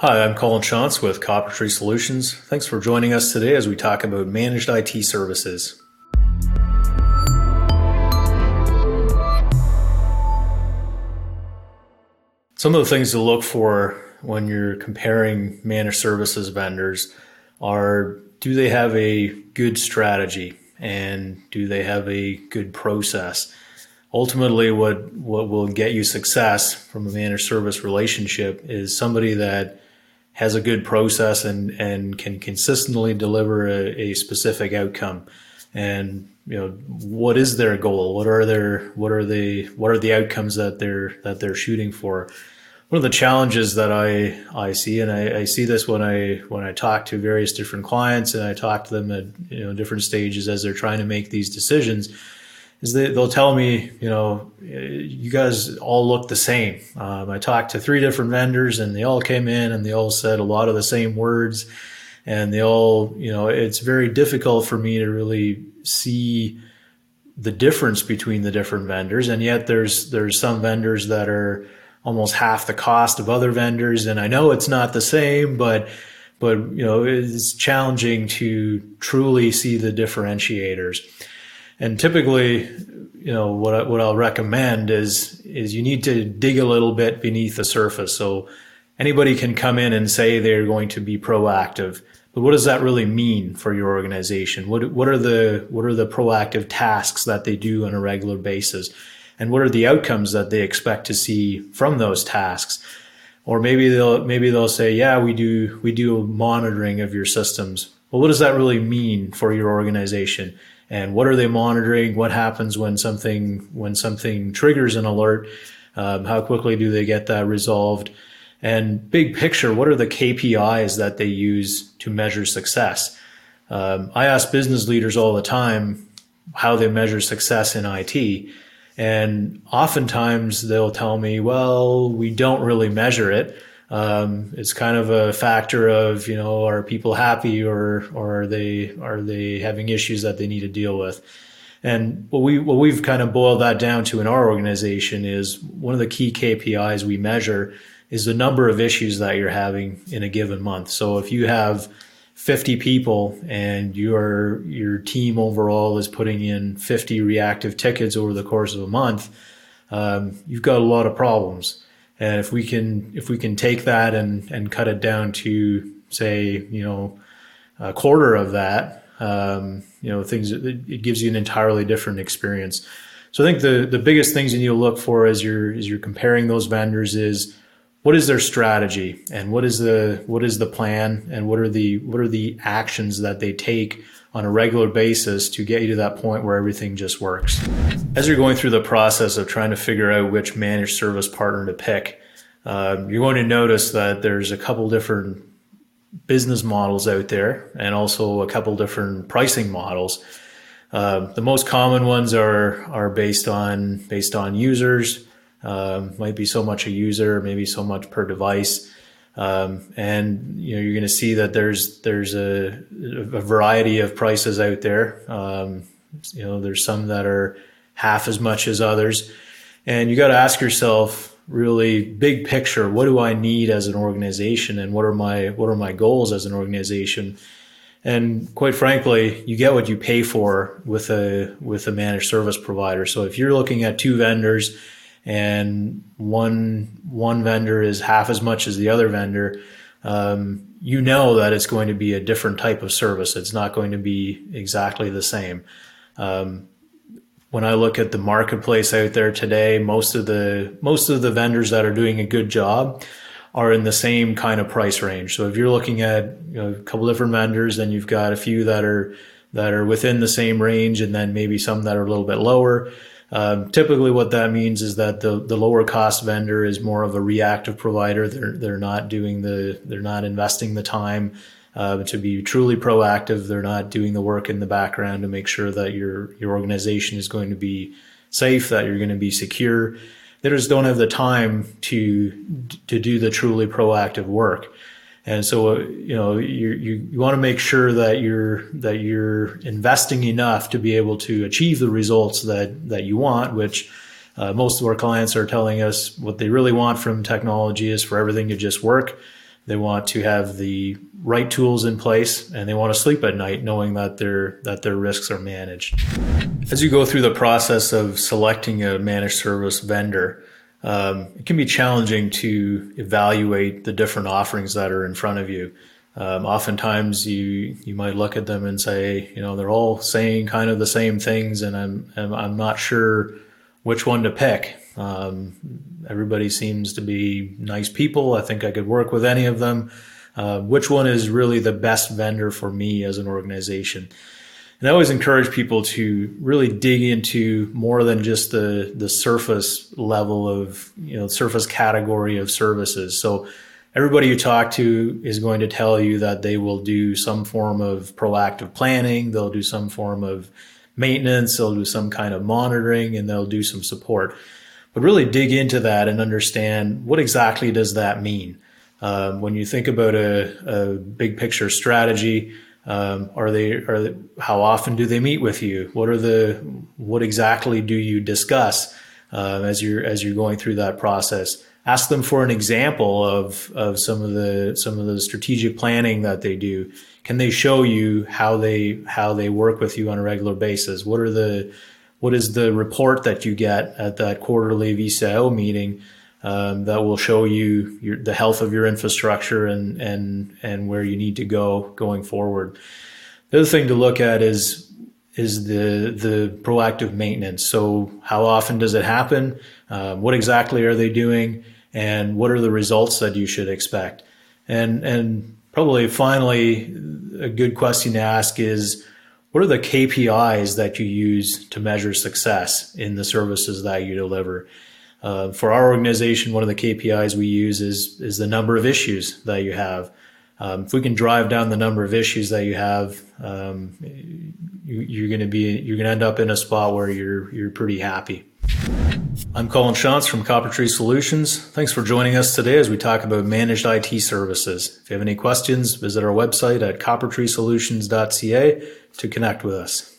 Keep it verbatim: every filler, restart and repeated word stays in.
Hi, I'm Colin Schantz with Copper Tree Solutions. Thanks for joining us today as we talk about managed I T services. Some of the things to look for when you're comparing managed services vendors are, do they have a good strategy and do they have a good process? Ultimately, what, what will get you success from a managed service relationship is somebody that has a good process and, and can consistently deliver a, a specific outcome. And, you know, what is their goal? What are their, what are the, what are the outcomes that they're, that they're shooting for? One of the challenges that I, I see, and I, I see this when I, when I talk to various different clients and I talk to them at, you know, different stages as they're trying to make these decisions, is they, they'll tell me, you know, you guys all look the same. Um, I talked to three different vendors and they all came in and they all said a lot of the same words. And they all, you know, it's very difficult for me to really see the difference between the different vendors. And yet there's, there's some vendors that are almost half the cost of other vendors. And I know it's not the same, but, but, you know, it's challenging to truly see the differentiators. And typically, you know, what, I, what I'll recommend is, is you need to dig a little bit beneath the surface. So anybody can come in and say they're going to be proactive, but what does that really mean for your organization? What, what are the, what are the proactive tasks that they do on a regular basis? And what are the outcomes that they expect to see from those tasks? Or maybe they'll, maybe they'll say, yeah, we do, we do monitoring of your systems. Well, what does that really mean for your organization? And what are they monitoring? What happens when something, when something triggers an alert? Um, how quickly do they get that resolved? And big picture, what are the K P Is that they use to measure success? Um, I ask business leaders all the time how they measure success in I T. And oftentimes they'll tell me, well, we don't really measure it. Um, it's kind of a factor of, you know, are people happy or, or are they, are they having issues that they need to deal with? And what we, what we've kind of boiled that down to in our organization is one of the key K P Is we measure is the number of issues that you're having in a given month. So if you have fifty people and your, your team overall is putting in fifty reactive tickets over the course of a month, um, you've got a lot of problems. And if we can, if we can take that and, and cut it down to say, you know, a quarter of that, um, you know, things, it, it gives you an entirely different experience. So I think the, the biggest things you need to look for as you're, as you're comparing those vendors is what is their strategy and what is the, what is the plan and what are the, what are the actions that they take on a regular basis to get you to that point where everything just works. As you're going through the process of trying to figure out which managed service partner to pick, um, you're going to notice that there's a couple different business models out there and also a couple different pricing models. Uh, the most common ones are are based on based on users, um, might be so much a user, maybe so much per device. Um, and you know, you're going to see that there's there's a, a variety of prices out there. Um, you know, there's some that are half as much as others, and you got to ask yourself, really big picture, what do I need as an organization, and what are my what are my goals as an organization? And quite frankly, you get what you pay for with a with a managed service provider. So if you're looking at two vendors, and one one vendor is half as much as the other vendor, um, you know that it's going to be a different type of service. It's not going to be exactly the same. Um, when I look at the marketplace out there today, most of the most of the vendors that are doing a good job are in the same kind of price range. So if you're looking at, you know, a couple different vendors, and you've got a few that are that are within the same range, and then maybe some that are a little bit lower. Um, typically what that means is that the, the lower cost vendor is more of a reactive provider. They're, they're not doing the, they're not investing the time, uh, to be truly proactive. They're not doing the work in the background to make sure that your, your organization is going to be safe, that you're going to be secure. They just don't have the time to, to do the truly proactive work. And so, uh, you know, you, you, you want to make sure that you're, that you're investing enough to be able to achieve the results that, that you want, which uh, most of our clients are telling us what they really want from technology is for everything to just work. They want to have the right tools in place, and they want to sleep at night knowing that their that their risks are managed. As you go through the process of selecting a managed service vendor, um, it can be challenging to evaluate the different offerings that are in front of you. Um, oftentimes, you you might look at them and say, you know, they're all saying kind of the same things, and I'm I'm, I'm not sure which one to pick. Um, everybody seems to be nice people. I think I could work with any of them. Uh, which one is really the best vendor for me as an organization? And I always encourage people to really dig into more than just the, the surface level of, you know, surface category of services. So everybody you talk to is going to tell you that they will do some form of proactive planning. They'll do some form of maintenance. They'll do some kind of monitoring, and they'll do some support. But really dig into that and understand what exactly does that mean. Um, when you think about a, a big picture strategy, um, are they, are they, how often do they meet with you? What are the, what exactly do you discuss uh, as you're as you're going through that process? Ask them for an example of of some of the some of the strategic planning that they do. Can they show you how they how they work with you on a regular basis? What are the What is the report that you get at that quarterly V C I O meeting um, that will show you your, the health of your infrastructure and and and where you need to go going forward? The other thing to look at is is the the proactive maintenance. So how often does it happen? Uh, what exactly are they doing, and what are the results that you should expect? And and probably finally, a good question to ask is, what are the K P Is that you use to measure success in the services that you deliver? Uh, for our organization, one of the K P Is we use is, is the number of issues that you have. Um, if we can drive down the number of issues that you have, um, you, you're going to be you're going to end up in a spot where you're you're pretty happy. I'm Colin Schantz from Copper Tree Solutions. Thanks for joining us today as we talk about managed I T services. If you have any questions, visit our website at copper tree solutions dot c a to connect with us.